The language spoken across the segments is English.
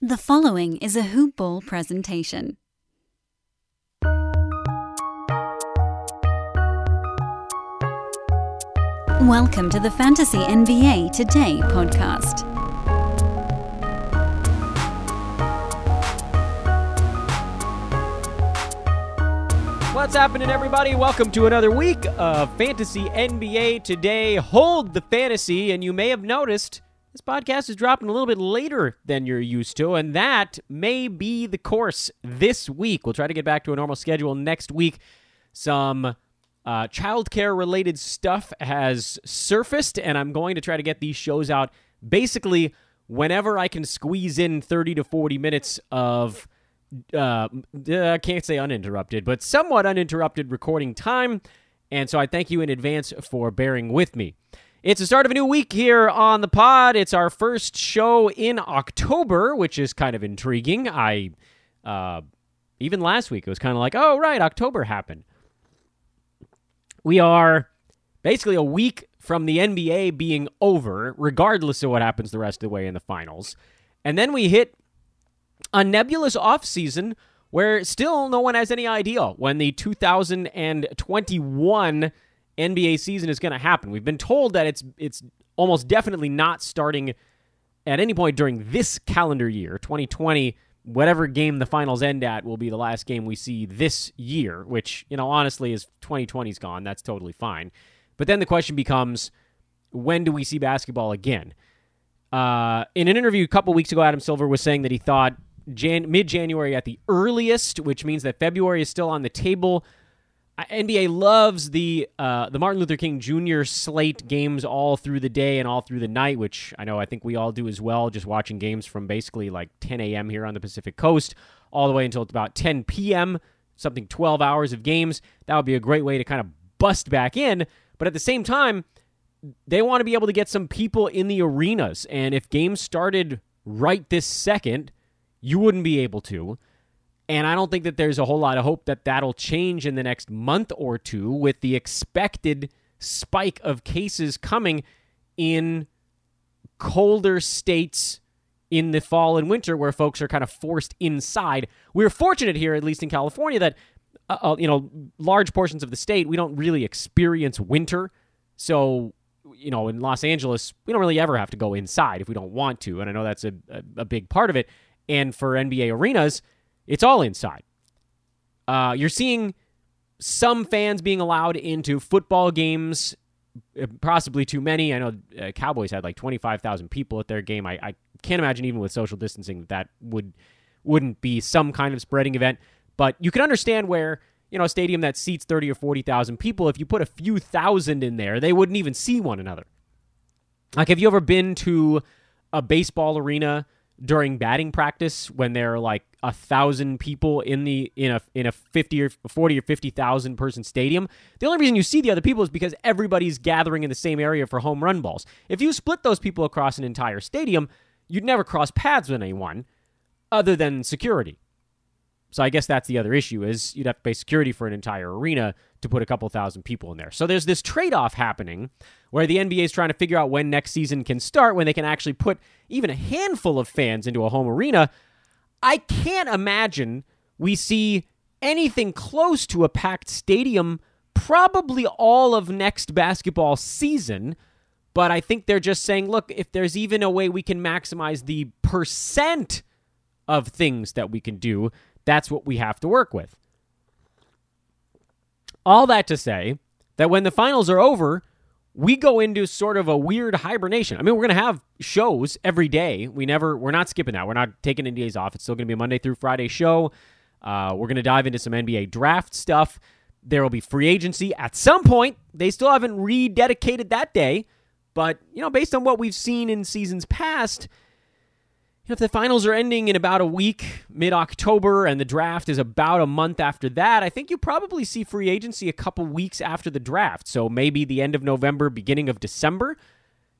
The following is a HoopBall presentation. Welcome to the Fantasy NBA Today podcast. What's happening, everybody? Welcome to another week of Fantasy NBA Today. Hold the fantasy, and you may have noticed this podcast is dropping a little bit later than you're used to, and that may be the course this week. We'll try to get back to a normal schedule next week. Some childcare-related stuff has surfaced, and I'm going to try to get these shows out basically whenever I can squeeze in 30 to 40 minutes of, I can't say uninterrupted, but somewhat uninterrupted recording time, and so I thank you in advance for bearing with me. It's the start of a new week here on the pod. It's our first show in October, which is kind of intriguing. Even last week, it was kind of like, oh, right, October happened. We are basically a week from the NBA being over, regardless of what happens the rest of the way in the finals. And then we hit a nebulous offseason where still no one has any idea when the 2021 NBA season is going to happen. We've been told that it's almost definitely not starting at any point during this calendar year, 2020. Whatever game the finals end at will be the last game we see this year, which, you know, honestly, is 2020's gone. That's totally fine. But then the question becomes, when do we see basketball again? In an interview a couple weeks ago, Adam Silver was saying that he thought mid-January at the earliest, which means that February is still on the table. NBA loves the Martin Luther King Jr. slate games all through the day and all through the night, which I think we all do as well, just watching games from basically like 10 a.m. here on the Pacific Coast all the way until it's about 10 p.m., something 12 hours of games. That would be a great way to kind of bust back in. But at the same time, they want to be able to get some people in the arenas. And if games started right this second, you wouldn't be able to. And I don't think that there's a whole lot of hope that that'll change in the next month or two with the expected spike of cases coming in colder states in the fall and winter where folks are kind of forced inside. We're fortunate here, at least in California, that large portions of the state, we don't really experience winter. So, you know, in Los Angeles, we don't really ever have to go inside if we don't want to. And I know that's a big part of it. And for NBA arenas, it's all inside. You're seeing some fans being allowed into football games, possibly too many. I know Cowboys had like 25,000 people at their game. I can't imagine even with social distancing that wouldn't be some kind of spreading event. But you can understand where, you know, a stadium that seats 30 or 40,000 people, if you put a few thousand in there, they wouldn't even see one another. Like, have you ever been to a baseball arena during batting practice when there are like 1,000 people in a 50 or 40 or 50,000 person stadium? The only reason you see the other people is because everybody's gathering in the same area for home run balls. If you split those people across an entire stadium, you'd never cross paths with anyone other than security. So I guess that's the other issue, is you'd have to pay security for an entire arena to put a couple thousand people in there. So there's this trade-off happening where the NBA is trying to figure out when next season can start, when they can actually put even a handful of fans into a home arena. I can't imagine we see anything close to a packed stadium probably all of next basketball season, but I think they're just saying, look, if there's even a way we can maximize the percent of things that we can do, that's what we have to work with. All that to say that when the finals are over, we go into sort of a weird hibernation. I mean, we're going to have shows every day. We're not skipping that. We're not taking any days off. It's still going to be a Monday through Friday show. We're going to dive into some NBA draft stuff. There will be free agency at some point. They still haven't rededicated that day. But, you know, based on what we've seen in seasons past, if the finals are ending in about a week, mid-October, and the draft is about a month after that, I think you probably see free agency a couple weeks after the draft. So maybe the end of November, beginning of December.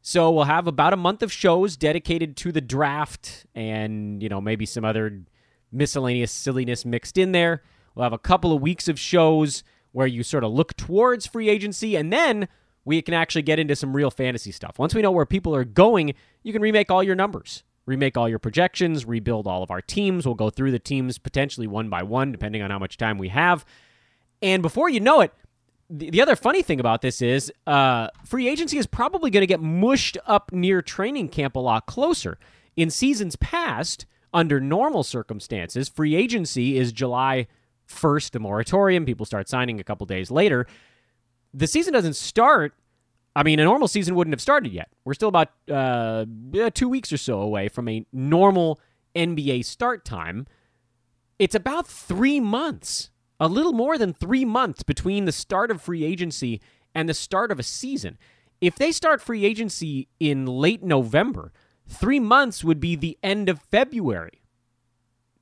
So we'll have about a month of shows dedicated to the draft and, you know, maybe some other miscellaneous silliness mixed in there. We'll have a couple of weeks of shows where you sort of look towards free agency, and then we can actually get into some real fantasy stuff. Once we know where people are going, you can remake all your numbers. remake all your projections, rebuild all of our teams. We'll go through the teams potentially one by one, depending on how much time we have. And before you know it, the other funny thing about this is free agency is probably going to get mushed up near training camp a lot closer. In seasons past, under normal circumstances, free agency is July 1st, the moratorium. People start signing a couple days later. The season doesn't start. I mean, a normal season wouldn't have started yet. We're still about 2 weeks or so away from a normal NBA start time. It's about 3 months. A little more than 3 months between the start of free agency and the start of a season. If they start free agency in late November, 3 months would be the end of February.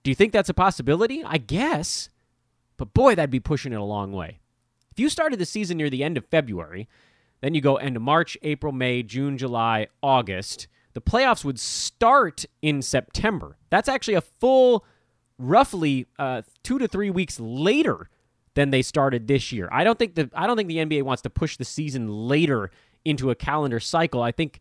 Do you think that's a possibility? I guess. But boy, that'd be pushing it a long way. If you started the season near the end of February, then you go end of March, April, May, June, July, August. The playoffs would start in September. That's actually a full roughly 2 to 3 weeks later than they started this year. I don't think the NBA wants to push the season later into a calendar cycle. I think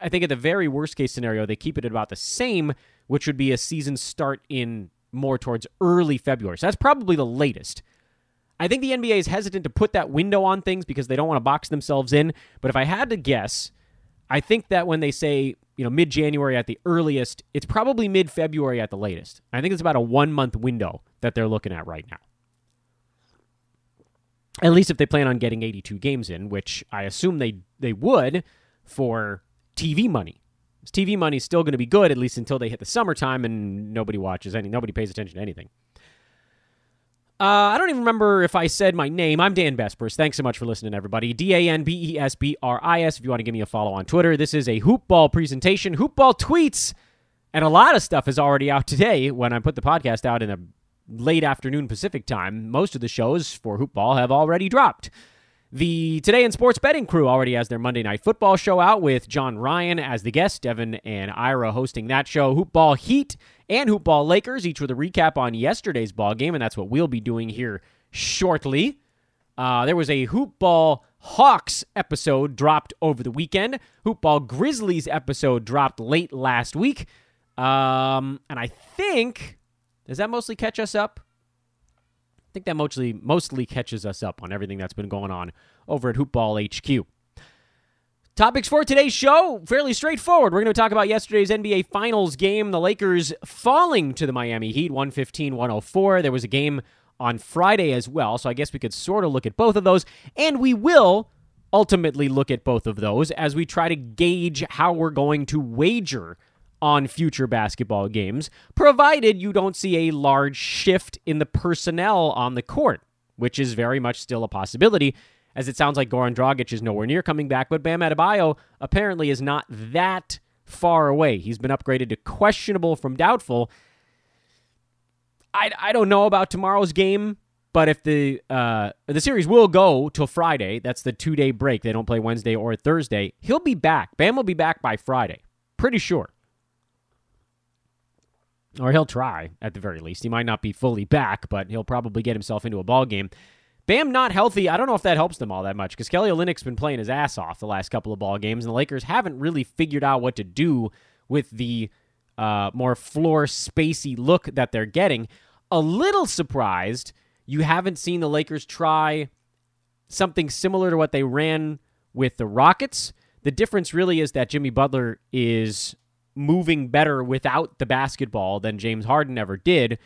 at the very worst case scenario, they keep it at about the same, which would be a season start in more towards early February. So that's probably the latest. I think the NBA is hesitant to put that window on things because they don't want to box themselves in. But if I had to guess, I think that when they say, you know, mid-January at the earliest, it's probably mid-February at the latest. I think it's about a one-month window that they're looking at right now. At least if they plan on getting 82 games in, which I assume they would for TV money. TV money is still going to be good, at least until they hit the summertime and nobody pays attention to anything. I don't even remember if I said my name. I'm Dan Vesperis. Thanks so much for listening, everybody. DanBesperis. If you want to give me a follow on Twitter, this is a HoopBall presentation. HoopBall tweets, and a lot of stuff is already out today. When I put the podcast out in the late afternoon Pacific time, most of the shows for HoopBall have already dropped. The Today in Sports Betting crew already has their Monday Night Football show out with John Ryan as the guest, Devin and Ira hosting that show. HoopBall Heat and HoopBall Lakers, each with a recap on yesterday's ball game, and that's what we'll be doing here shortly. There was a HoopBall Hawks episode dropped over the weekend. HoopBall Grizzlies episode dropped late last week. And I think, does that mostly catch us up? I think that mostly catches us up on everything that's been going on over at HoopBall HQ. Topics for today's show, fairly straightforward. We're going to talk about yesterday's NBA Finals game, the Lakers falling to the Miami Heat, 115-104. There was a game on Friday as well, so I guess we could sort of look at both of those, and we will ultimately look at both of those as we try to gauge how we're going to wager on future basketball games, provided you don't see a large shift in the personnel on the court, which is very much still a possibility. As it sounds like Goran Dragic is nowhere near coming back, but Bam Adebayo apparently is not that far away. He's been upgraded to questionable from doubtful. I don't know about tomorrow's game, but if the series will go till Friday, that's the 2-day break. They don't play Wednesday or Thursday. He'll be back. Bam will be back by Friday, pretty sure. Or he'll try, at the very least. He might not be fully back, but he'll probably get himself into a ball game. Bam not healthy. I don't know if that helps them all that much because Kelly Olynyk's been playing his ass off the last couple of ball games, and the Lakers haven't really figured out what to do with the more floor spacey look that they're getting. A little surprised you haven't seen the Lakers try something similar to what they ran with the Rockets. The difference really is that Jimmy Butler is moving better without the basketball than James Harden ever did,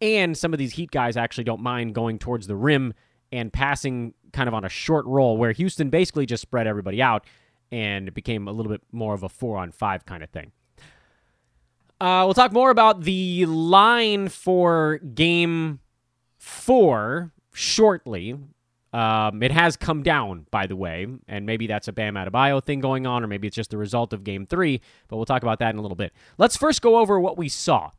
and some of these Heat guys actually don't mind going towards the rim and passing kind of on a short roll, where Houston basically just spread everybody out and it became a little bit more of a 4-on-5 kind of thing. We'll talk more about the line for Game 4 shortly. It has come down, by the way, and maybe that's a Bam Adebayo thing going on, or maybe it's just the result of Game 3, but we'll talk about that in a little bit. Let's first go over what we saw.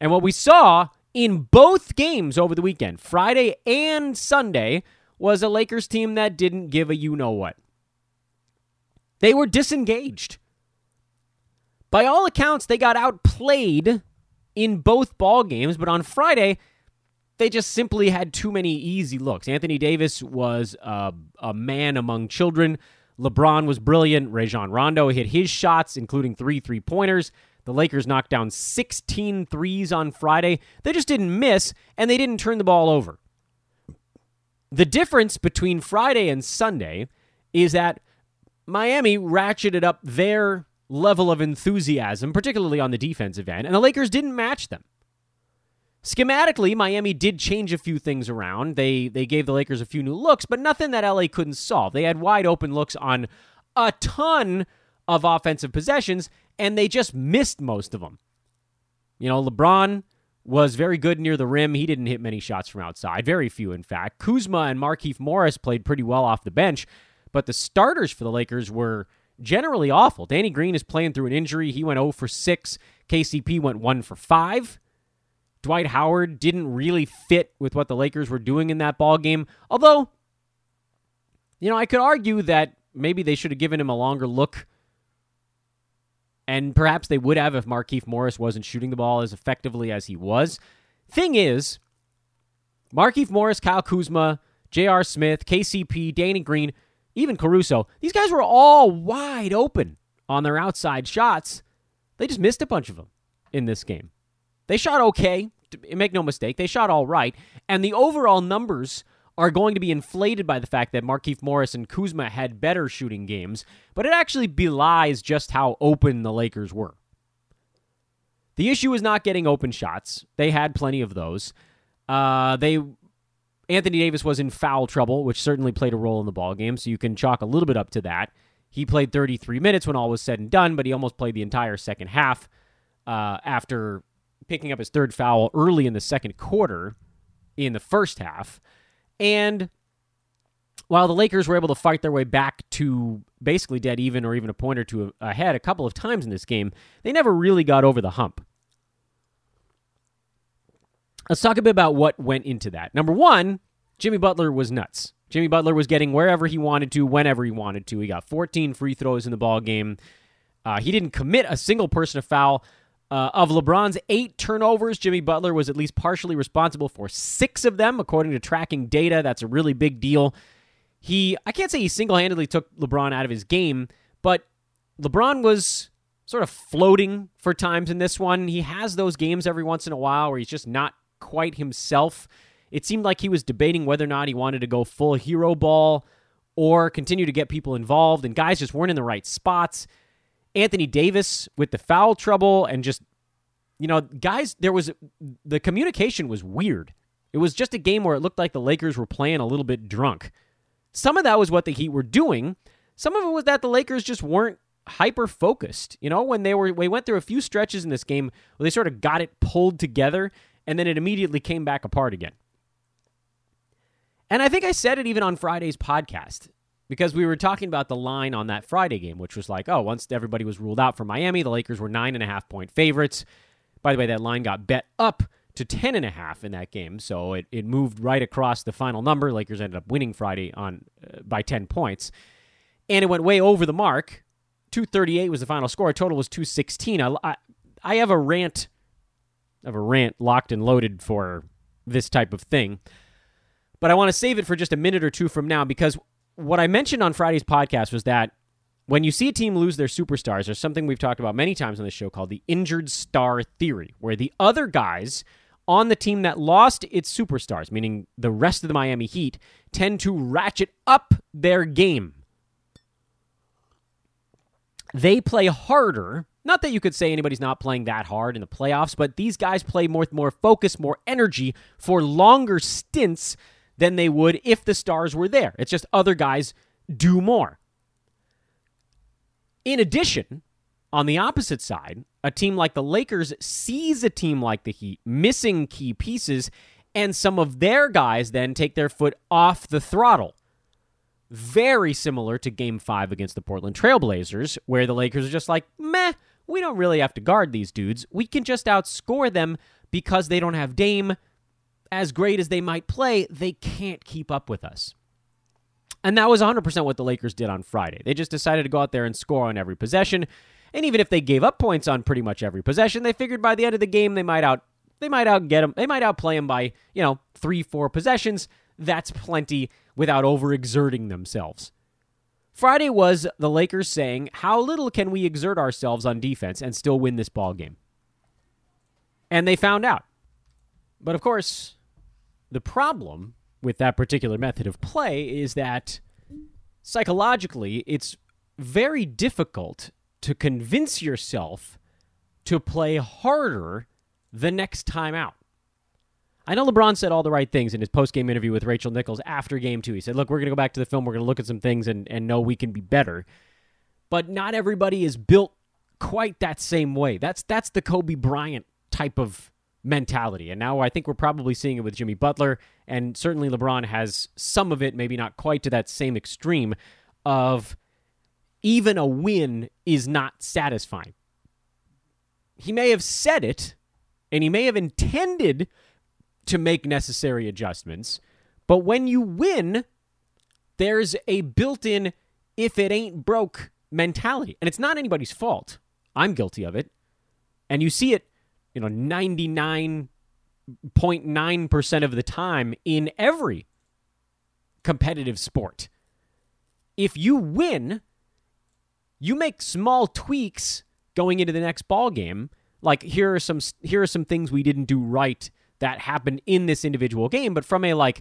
And what we saw in both games over the weekend, Friday and Sunday, was a Lakers team that didn't give a you-know-what. They were disengaged. By all accounts, they got outplayed in both ball games, but on Friday, they just simply had too many easy looks. Anthony Davis was a man among children. LeBron was brilliant. Rajon Rondo hit his shots, including three three-pointers. The Lakers knocked down 16 threes on Friday. They just didn't miss, and they didn't turn the ball over. The difference between Friday and Sunday is that Miami ratcheted up their level of enthusiasm, particularly on the defensive end, and the Lakers didn't match them. Schematically, Miami did change a few things around. They gave the Lakers a few new looks, but nothing that LA couldn't solve. They had wide open looks on a ton of offensive possessions, and they just missed most of them. You know, LeBron was very good near the rim. He didn't hit many shots from outside, very few, in fact. Kuzma and Markieff Morris played pretty well off the bench, but the starters for the Lakers were generally awful. Danny Green is playing through an injury. He went 0 for 6. KCP went 1 for 5. Dwight Howard didn't really fit with what the Lakers were doing in that ballgame. Although, you know, I could argue that maybe they should have given him a longer look. And perhaps they would have if Markieff Morris wasn't shooting the ball as effectively as he was. Thing is, Markieff Morris, Kyle Kuzma, J.R. Smith, KCP, Danny Green, even Caruso, these guys were all wide open on their outside shots. They just missed a bunch of them in this game. They shot okay, make no mistake. They shot all right, and the overall numbers are going to be inflated by the fact that Markieff Morris and Kuzma had better shooting games, but it actually belies just how open the Lakers were. The issue is not getting open shots. They had plenty of those. Anthony Davis was in foul trouble, which certainly played a role in the ballgame, so you can chalk a little bit up to that. He played 33 minutes when all was said and done, but he almost played the entire second half after picking up his third foul early in the second quarter in the first half. And while the Lakers were able to fight their way back to basically dead even or even a point or two ahead a couple of times in this game, they never really got over the hump. Let's talk a bit about what went into that. Number one, Jimmy Butler was nuts. Jimmy Butler was getting wherever he wanted to, whenever he wanted to. He got 14 free throws in the ballgame. He didn't commit a single personal foul. Of LeBron's 8 turnovers, Jimmy Butler was at least partially responsible for 6 of them, according to tracking data. That's a really big deal. I can't say he single-handedly took LeBron out of his game, but LeBron was sort of floating for times in this one. He has those games every once in a while where he's just not quite himself. It seemed like he was debating whether or not he wanted to go full hero ball or continue to get people involved, and guys just weren't in the right spots. Anthony Davis with the foul trouble and just, you know, guys, the communication was weird. It was just a game where it looked like the Lakers were playing a little bit drunk. Some of that was what the Heat were doing. Some of it was that the Lakers just weren't hyper-focused. You know, when they went through a few stretches in this game where they sort of got it pulled together and then it immediately came back apart again. And I think I said it even on Friday's podcast, because we were talking about the line on that Friday game, which was like, oh, once everybody was ruled out for Miami, the Lakers were 9.5-point favorites. By the way, that line got bet up to 10.5 in that game, so it moved right across the final number. Lakers ended up winning Friday by 10 points, and it went way over the mark. 238 was the final score. Total was 216. I have a rant locked and loaded for this type of thing, but I want to save it for just a minute or two from now, because what I mentioned on Friday's podcast was that when you see a team lose their superstars, there's something we've talked about many times on this show called the injured star theory, where the other guys on the team that lost its superstars, meaning the rest of the Miami Heat, tend to ratchet up their game. They play harder. Not that you could say anybody's not playing that hard in the playoffs, but these guys play more focus, more energy for longer stints than they would if the stars were there. It's just other guys do more. In addition, on the opposite side, a team like the Lakers sees a team like the Heat missing key pieces, and some of their guys then take their foot off the throttle. Very similar to Game 5 against the Portland Trailblazers, where the Lakers are just like, meh, we don't really have to guard these dudes. We can just outscore them because they don't have Dame. As great as they might play, they can't keep up with us. And that was 100% what the Lakers did on Friday. They just decided to go out there and score on every possession. And even if they gave up points on pretty much every possession, they figured by the end of the game they might outget them. They might outplay them by, 3-4 possessions. That's plenty without overexerting themselves. Friday was the Lakers saying, how little can we exert ourselves on defense and still win this ball game? And they found out. But of course, the problem with that particular method of play is that psychologically, it's very difficult to convince yourself to play harder the next time out. I know LeBron said all the right things in his post-game interview with Rachel Nichols after Game 2. He said, look, we're going to go back to the film. We're going to look at some things and know we can be better. But not everybody is built quite that same way. That's the Kobe Bryant type of mentality. And now I think we're probably seeing it with Jimmy Butler. And certainly LeBron has some of it, maybe not quite to that same extreme, of even a win is not satisfying. He may have said it, and he may have intended to make necessary adjustments. But when you win, there's a built-in if it ain't broke mentality. And it's not anybody's fault. I'm guilty of it. And you see it, 99.9% of the time in every competitive sport. If you win, you make small tweaks going into the next ball game. Like, here are some things we didn't do right that happened in this individual game, but from a,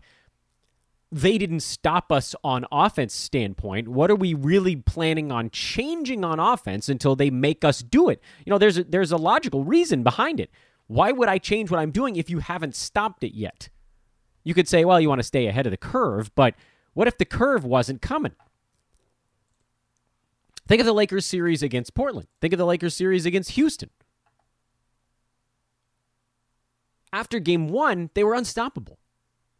they didn't stop us on offense standpoint, what are we really planning on changing on offense until they make us do it? There's a logical reason behind it. Why would I change what I'm doing if you haven't stopped it yet? You could say, well, you want to stay ahead of the curve, but what if the curve wasn't coming? Think of the Lakers series against Portland. Think of the Lakers series against Houston. After game one, they were unstoppable.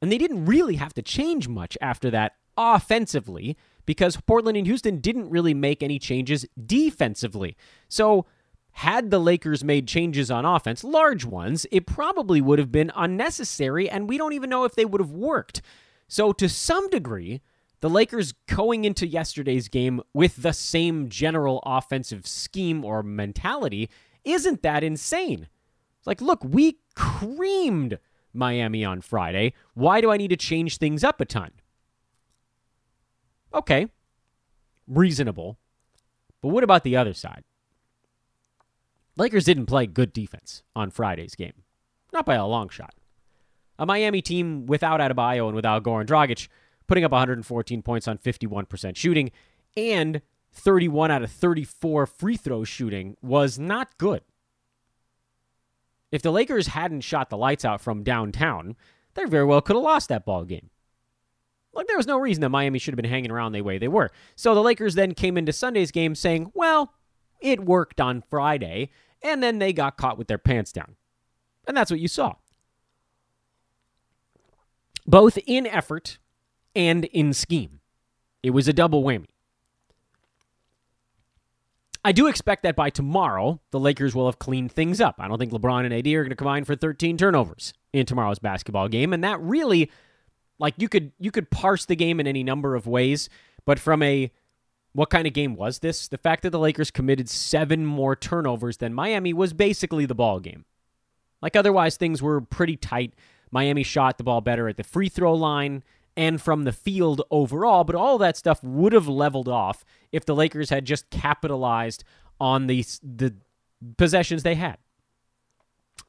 And they didn't really have to change much after that offensively because Portland and Houston didn't really make any changes defensively. So had the Lakers made changes on offense, large ones, it probably would have been unnecessary, and we don't even know if they would have worked. So to some degree, the Lakers going into yesterday's game with the same general offensive scheme or mentality isn't that insane. It's like, look, we creamed Miami on Friday. Why do I need to change things up a ton? Okay. Reasonable. But what about the other side? Lakers didn't play good defense on Friday's game. Not by a long shot. A Miami team without Adebayo and without Goran Dragic putting up 114 points on 51% shooting and 31 out of 34 free throw shooting was not good. If the Lakers hadn't shot the lights out from downtown, they very well could have lost that ball game. There was no reason that Miami should have been hanging around the way they were. So the Lakers then came into Sunday's game saying, well, it worked on Friday, and then they got caught with their pants down. And that's what you saw. Both in effort and in scheme. It was a double whammy. I do expect that by tomorrow, the Lakers will have cleaned things up. I don't think LeBron and AD are going to combine for 13 turnovers in tomorrow's basketball game. And that really, you could parse the game in any number of ways. But from a, what kind of game was this? The fact that the Lakers committed 7 more turnovers than Miami was basically the ball game. Otherwise, things were pretty tight. Miami shot the ball better at the free throw line and from the field overall, but all that stuff would have leveled off if the Lakers had just capitalized on the possessions they had.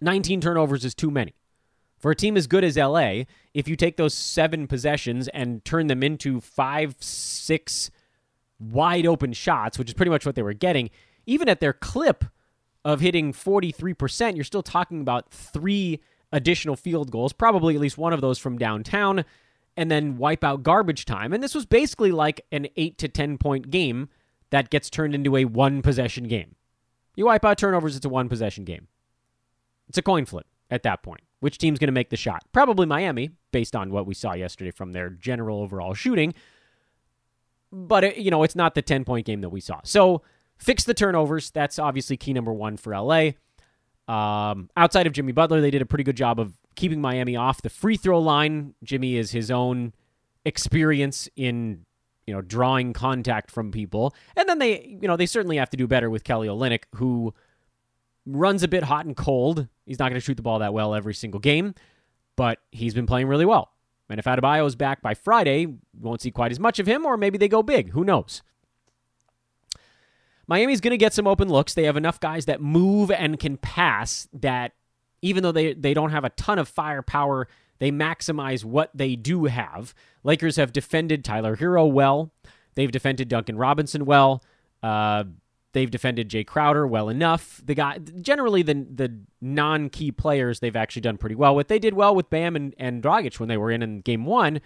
19 turnovers is too many. For a team as good as LA, if you take those 7 possessions and turn them into 5-6 wide-open shots, which is pretty much what they were getting, even at their clip of hitting 43%, you're still talking about 3 additional field goals, probably at least one of those from downtown, and then wipe out garbage time. And this was basically like an 8 to 10-point game that gets turned into a one-possession game. You wipe out turnovers, it's a one-possession game. It's a coin flip at that point. Which team's going to make the shot? Probably Miami, based on what we saw yesterday from their general overall shooting. But, it's not the 10-point game that we saw. So, fix the turnovers. That's obviously key number 1 for LA. Outside of Jimmy Butler, they did a pretty good job of keeping Miami off the free throw line. Jimmy is his own experience in, drawing contact from people. And then they certainly have to do better with Kelly Olynyk, who runs a bit hot and cold. He's not going to shoot the ball that well every single game, but he's been playing really well. And if Adebayo is back by Friday, you won't see quite as much of him, or maybe they go big. Who knows? Miami's going to get some open looks. They have enough guys that move and can pass that even though they don't have a ton of firepower, they maximize what they do have. Lakers have defended Tyler Hero well. They've defended Duncan Robinson well. They've defended Jay Crowder well enough. The guy, generally the non-key players they've actually done pretty well with. They did well with Bam and Dragic when they were in Game 1.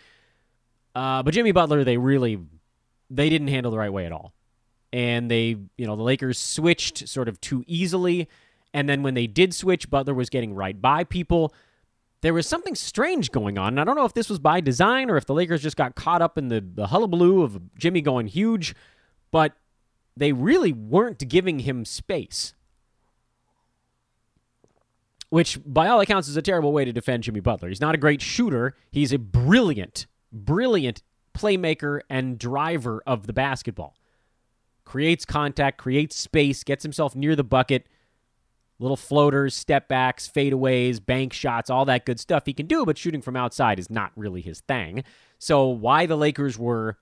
But Jimmy Butler, they didn't handle the right way at all. And the Lakers switched sort of too easily. And then when they did switch, Butler was getting right by people. There was something strange going on, and I don't know if this was by design or if the Lakers just got caught up in the hullabaloo of Jimmy going huge, but they really weren't giving him space, which by all accounts is a terrible way to defend Jimmy Butler. He's not a great shooter. He's a brilliant, brilliant playmaker and driver of the basketball. Creates contact, creates space, gets himself near the bucket. Little floaters, step backs, fadeaways, bank shots, all that good stuff he can do, but shooting from outside is not really his thing. So why the Lakers were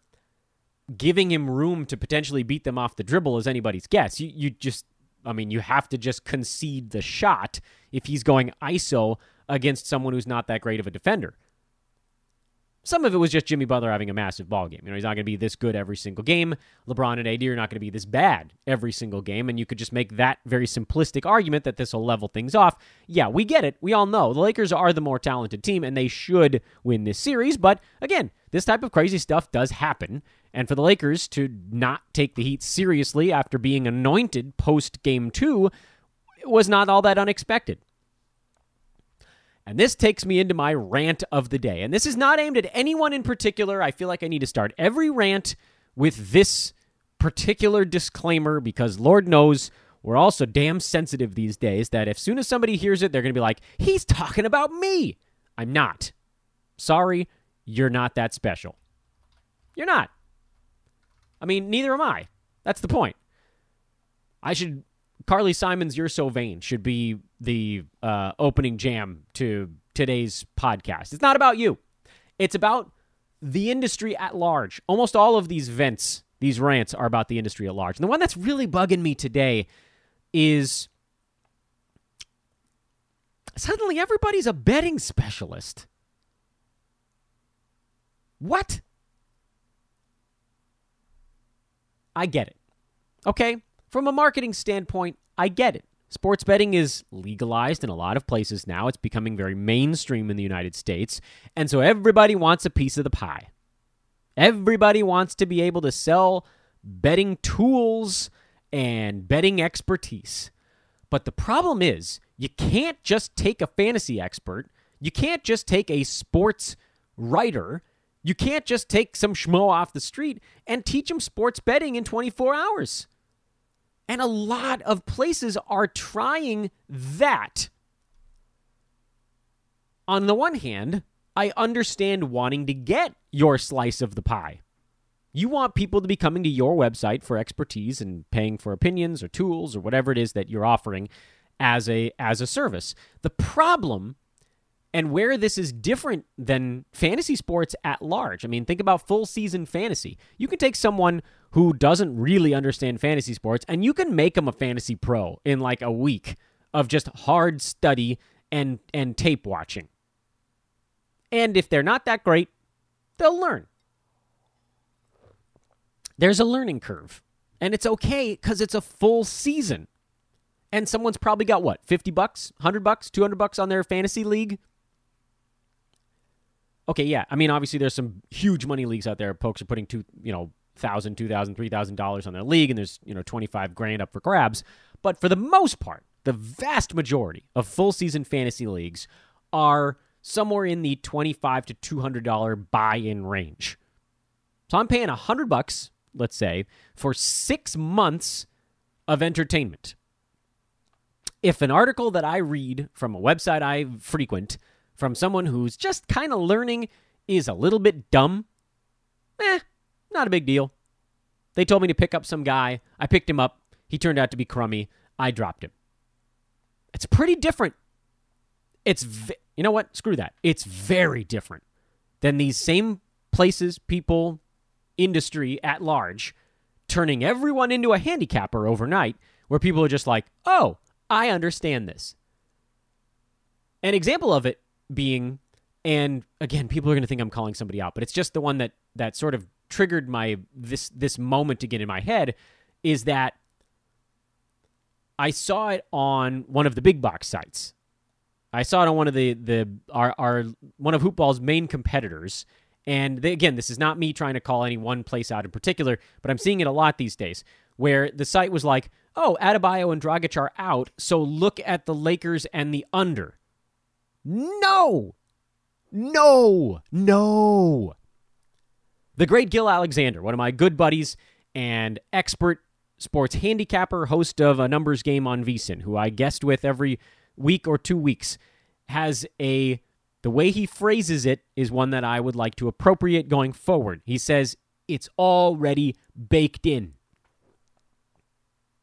giving him room to potentially beat them off the dribble is anybody's guess. You have to just concede the shot if he's going ISO against someone who's not that great of a defender. Some of it was just Jimmy Butler having a massive ball game. He's not going to be this good every single game. LeBron and AD are not going to be this bad every single game, and you could just make that very simplistic argument that this will level things off. Yeah, we get it. We all know the Lakers are the more talented team, and they should win this series. But again, this type of crazy stuff does happen, and for the Lakers to not take the Heat seriously after being anointed post-Game 2 was not all that unexpected. And this takes me into my rant of the day. And this is not aimed at anyone in particular. I feel like I need to start every rant with this particular disclaimer because Lord knows we're all so damn sensitive these days that as soon as somebody hears it, they're going to be like, he's talking about me. I'm not. Sorry, you're not that special. You're not. I mean, neither am I. That's the point. Carly Simon's You're So Vain should be the opening jam to today's podcast. It's not about you. It's about the industry at large. Almost all of these rants are about the industry at large. And the one that's really bugging me today is suddenly everybody's a betting specialist. What? I get it. Okay? From a marketing standpoint, I get it. Sports betting is legalized in a lot of places now. It's becoming very mainstream in the United States. And so everybody wants a piece of the pie. Everybody wants to be able to sell betting tools and betting expertise. But the problem is you can't just take a fantasy expert. You can't just take a sports writer. You can't just take some schmo off the street and teach him sports betting in 24 hours. And a lot of places are trying that. On the one hand, I understand wanting to get your slice of the pie. You want people to be coming to your website for expertise and paying for opinions or tools or whatever it is that you're offering as a service. The problem, and where this is different than fantasy sports at large. I mean, think about full season fantasy. You can take someone who doesn't really understand fantasy sports, and you can make them a fantasy pro in like a week of just hard study and tape watching. And if they're not that great, they'll learn. There's a learning curve, and it's okay because it's a full season. And someone's probably got, what, $50, $100, $200 on their fantasy league? Okay, yeah. I mean, obviously, there's some huge money leagues out there. Folks are putting $1,000, $2,000, $3,000 on their league, and there's $25,000 up for grabs. But for the most part, the vast majority of full season fantasy leagues are somewhere in the $25 to $200 buy-in range. So I'm paying $100, let's say, for 6 months of entertainment. If an article that I read from a website I frequent from someone who's just kind of learning is a little bit dumb, not a big deal. They told me to pick up some guy. I picked him up. He turned out to be crummy. I dropped him. It's pretty different. You know what? Screw that. It's very different than these same places, people, industry at large turning everyone into a handicapper overnight, where people are just like, oh, I understand this. An example of it being, and again, people are going to think I'm calling somebody out, but it's just the one that sort of triggered my this moment again in my head, is that I saw it on one of the big box sites. I saw it on one of our one of HoopBall's main competitors. And again, this is not me trying to call any one place out in particular, but I'm seeing it a lot these days, where the site was like, oh, Adebayo and Dragic are out, so look at the Lakers and the under. No. The great Gil Alexander, one of my good buddies and expert sports handicapper, host of A Numbers Game on VSiN, who I guest with every week or 2 weeks, has the way he phrases it is one that I would like to appropriate going forward. He says, it's already baked in.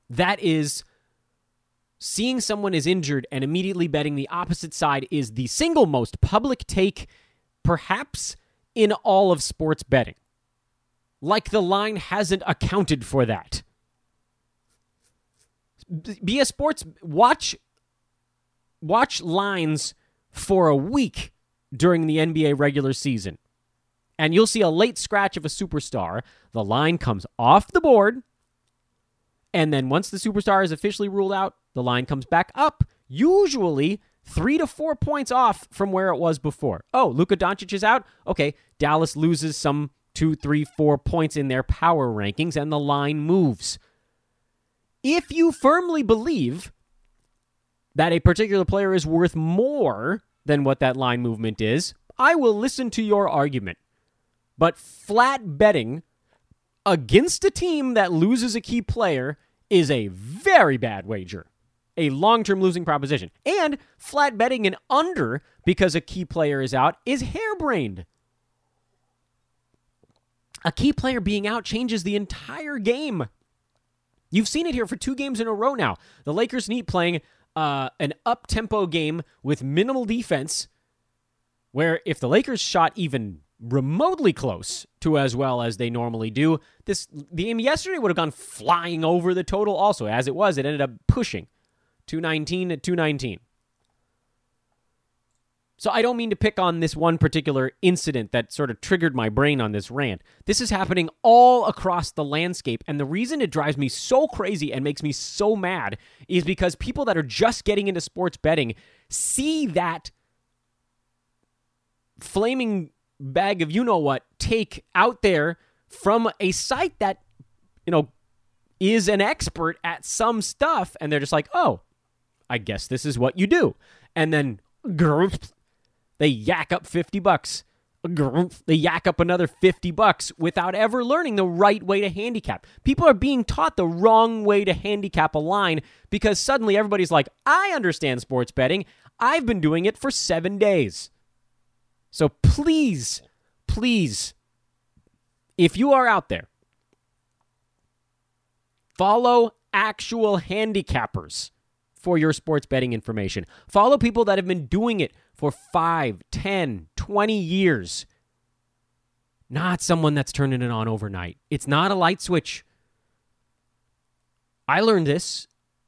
That is, seeing someone is injured and immediately betting the opposite side is the single most public take, perhaps, in all of sports betting. Like the line hasn't accounted for that. Be a sports... Watch lines for a week during the NBA regular season, and you'll see a late scratch of a superstar. The line comes off the board, and then once the superstar is officially ruled out, the line comes back up, usually 3 to 4 points off from where it was before. Oh, Luka Doncic is out? Okay, Dallas loses some 2, 3, 4 points in their power rankings, and the line moves. If you firmly believe that a particular player is worth more than what that line movement is, I will listen to your argument. But flat betting against a team that loses a key player is a very bad wager, a long-term losing proposition. And flat betting an under because a key player is out is harebrained. A key player being out changes the entire game. You've seen it here for 2 games in a row now. The Lakers need playing an up-tempo game with minimal defense, where if the Lakers shot even remotely close to as well as they normally do, the game yesterday would have gone flying over the total also. As it was, it ended up pushing 219 at 219. So I don't mean to pick on this one particular incident that sort of triggered my brain on this rant. This is happening all across the landscape, and the reason it drives me so crazy and makes me so mad is because people that are just getting into sports betting see that flaming bag of you-know-what take out there from a site that, is an expert at some stuff, and they're just like, oh, I guess this is what you do. And then, they yak up $50. They yak up another $50 without ever learning the right way to handicap. People are being taught the wrong way to handicap a line because suddenly everybody's like, I understand sports betting. I've been doing it for 7 days. So please, please, if you are out there, follow actual handicappers for your sports betting information. Follow people that have been doing it for 5, 10, 20 years. Not someone that's turning it on overnight. It's not a light switch. I learned this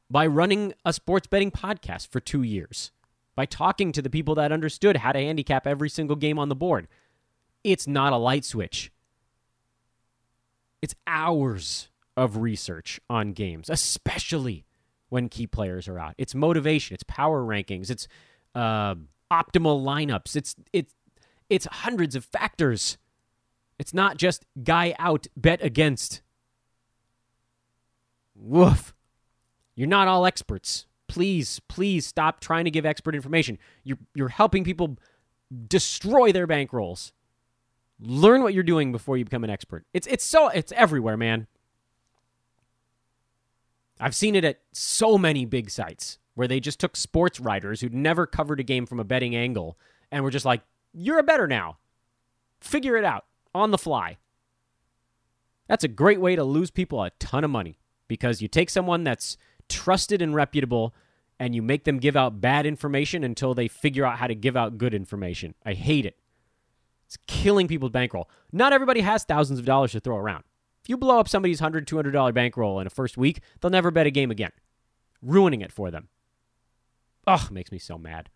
by running a sports betting podcast for 2 years, by talking to the people that understood how to handicap every single game on the board. It's not a light switch. It's hours of research on games, especially when key players are out. It's motivation. It's power rankings. It's optimal lineups. It's hundreds of factors. It's not just guy out, bet against. Woof. You're not all experts. Please, please stop trying to give expert information. You're helping people destroy their bankrolls. Learn what you're doing before you become an expert. It's everywhere, man. I've seen it at so many big sites where they just took sports writers who'd never covered a game from a betting angle and were just like, you're a bettor now. Figure it out on the fly. That's a great way to lose people a ton of money, because you take someone that's trusted and reputable and you make them give out bad information until they figure out how to give out good information. I hate it. It's killing people's bankroll. Not everybody has thousands of dollars to throw around. If you blow up somebody's $100, $200 bankroll in a first week, they'll never bet a game again, ruining it for them. Ugh, it makes me so mad.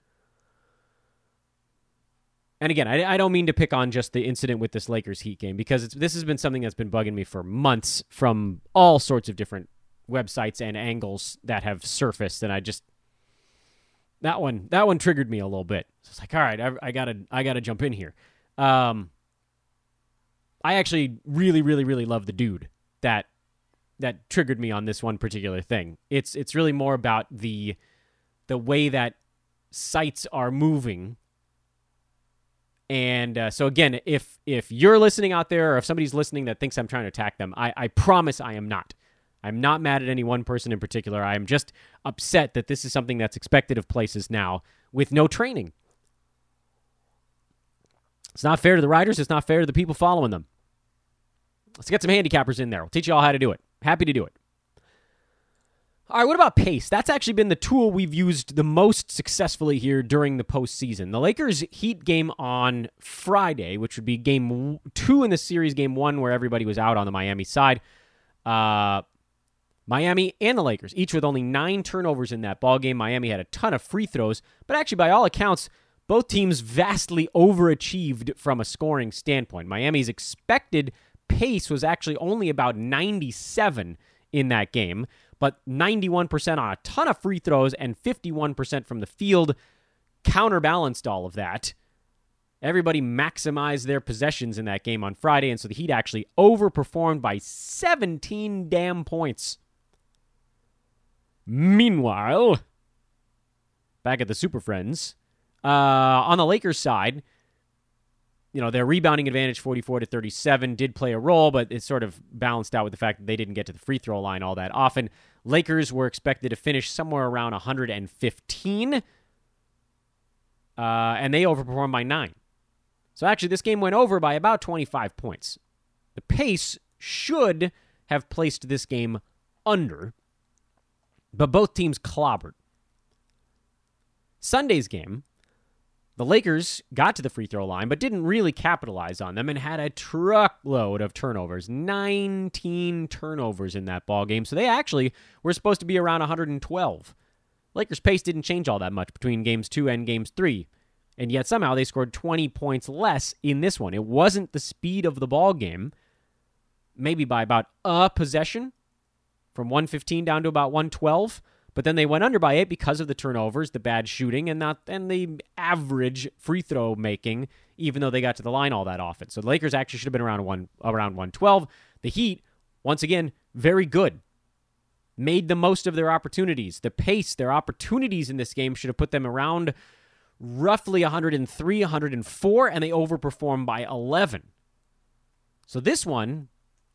And again, I don't mean to pick on just the incident with this Lakers Heat game, because this has been something that's been bugging me for months from all sorts of different websites and angles that have surfaced, and I just... That one triggered me a little bit. So it's like, all right, I gotta jump in here. I actually really, really, really love the dude that triggered me on this one particular thing. It's really more about the way that sites are moving. And so again, if you're listening out there, or if somebody's listening that thinks I'm trying to attack them, I promise I am not. I'm not mad at any one person in particular. I'm just upset that this is something that's expected of places now with no training. It's not fair to the riders. It's not fair to the people following them. Let's get some handicappers in there. We'll teach you all how to do it. Happy to do it. All right, what about pace? That's actually been the tool we've used the most successfully here during the postseason. The Lakers-Heat game on Friday, which would be game 2 in the series, game 1, where everybody was out on the Miami side. Miami and the Lakers, each with only 9 turnovers in that ballgame. Miami had a ton of free throws, but actually, by all accounts, both teams vastly overachieved from a scoring standpoint. Miami's expected pace was actually only about 97 in that game, but 91% on a ton of free throws and 51% from the field counterbalanced all of that. Everybody maximized their possessions in that game on Friday, and so the Heat actually overperformed by 17 damn points. Meanwhile, back at the Super Friends, on the Lakers side, you know, their rebounding advantage, 44-37, did play a role, but it sort of balanced out with the fact that they didn't get to the free throw line all that often. Lakers were expected to finish somewhere around 115, and they overperformed by 9. So actually, this game went over by about 25 points. The pace should have placed this game under, but both teams clobbered. Sunday's game, the Lakers got to the free throw line, but didn't really capitalize on them and had a truckload of turnovers, 19 turnovers in that ballgame. So they actually were supposed to be around 112. Lakers' pace didn't change all that much between games 2 and games 3, and yet somehow they scored 20 points less in this one. It wasn't the speed of the ballgame, maybe by about a possession, from 115 down to about 112, but then they went under by 8 because of the turnovers, the bad shooting, and the average free throw making, even though they got to the line all that often. So the Lakers actually should have been around 112. The Heat, once again, very good. Made the most of their opportunities. The pace, their opportunities in this game should have put them around roughly 103, 104, and they overperformed by 11. So this one,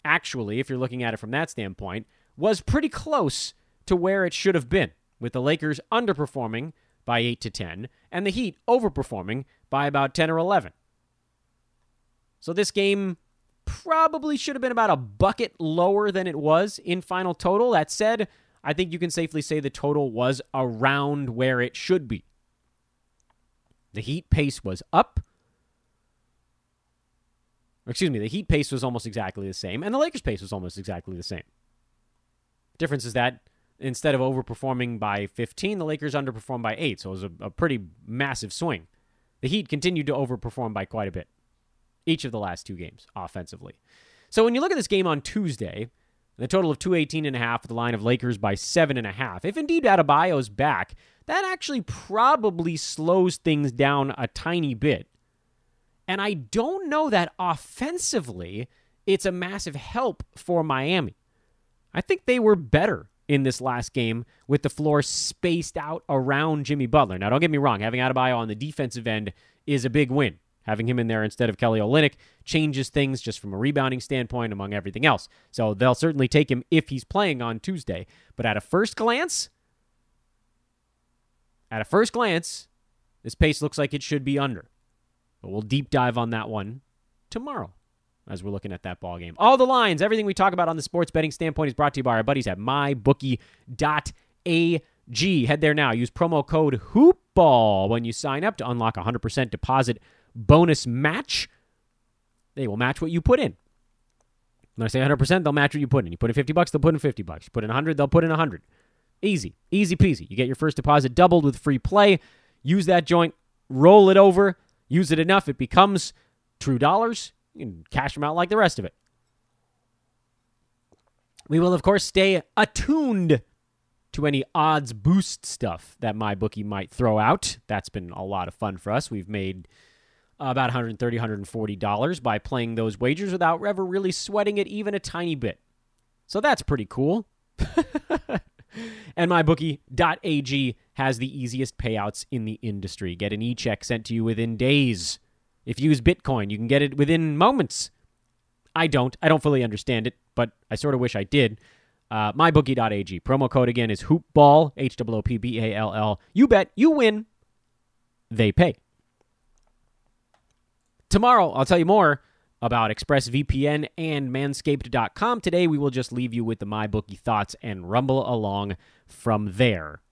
actually, if you're looking at it from that standpoint, was pretty close to where it should have been, with the Lakers underperforming by 8 to 10, and the Heat overperforming by about 10 or 11. So this game probably should have been about a bucket lower than it was in final total. That said, I think you can safely say the total was around where it should be. The Heat pace was up. Excuse me, the Heat pace was almost exactly the same, and the Lakers pace was almost exactly the same. The difference is that instead of overperforming by 15, the Lakers underperformed by 8, so it was a pretty massive swing. The Heat continued to overperform by quite a bit each of the last 2 games offensively. So when you look at this game on Tuesday, the total of 218.5 with the line of Lakers by 7.5, if indeed Adebayo's back, that actually probably slows things down a tiny bit. And I don't know that offensively it's a massive help for Miami. I think they were better in this last game with the floor spaced out around Jimmy Butler. Now, don't get me wrong, having Adebayo on the defensive end is a big win. Having him in there instead of Kelly Olynyk changes things just from a rebounding standpoint among everything else. So they'll certainly take him if he's playing on Tuesday. But at a first glance, this pace looks like it should be under. But we'll deep dive on that one tomorrow as we're looking at that ball game. All the lines, everything we talk about on the sports betting standpoint is brought to you by our buddies at mybookie.ag. Head there now. Use promo code HoopBall when you sign up to unlock 100% deposit bonus match. They will match what you put in. When I say 100%, they'll match what you put in. You put in $50, they'll put in $50. You put in 100, they'll put in 100. Easy. Easy peasy. You get your first deposit doubled with free play. Use that joint. Roll it over. Use it enough. It becomes true dollars. You can cash them out like the rest of it. We will, of course, stay attuned to any odds boost stuff that MyBookie might throw out. That's been a lot of fun for us. We've made about $130, $140 by playing those wagers without ever really sweating it even a tiny bit. So that's pretty cool. And mybookie.ag has the easiest payouts in the industry. Get an e-check sent to you within days. If you use Bitcoin, you can get it within moments. I don't fully understand it, but I sort of wish I did. Mybookie.ag. Promo code again is HoopBall, HOOPBALL. You bet, you win, they pay. Tomorrow, I'll tell you more about ExpressVPN and Manscaped.com. Today, we will just leave you with the MyBookie thoughts and rumble along from there.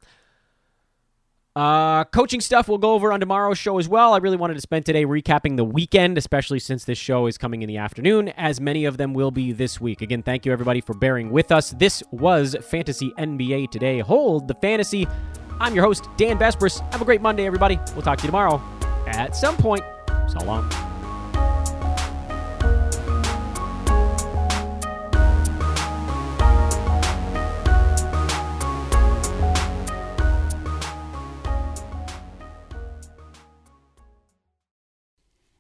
Coaching stuff we'll go over on tomorrow's show as well. I really wanted to spend today recapping the weekend, especially since this show is coming in the afternoon, as many of them will be this week. Again, thank you, everybody, for bearing with us. This was Fantasy NBA Today. Hold the fantasy. I'm your host, Dan Vesperis. Have a great Monday, everybody. We'll talk to you tomorrow at some point. So long.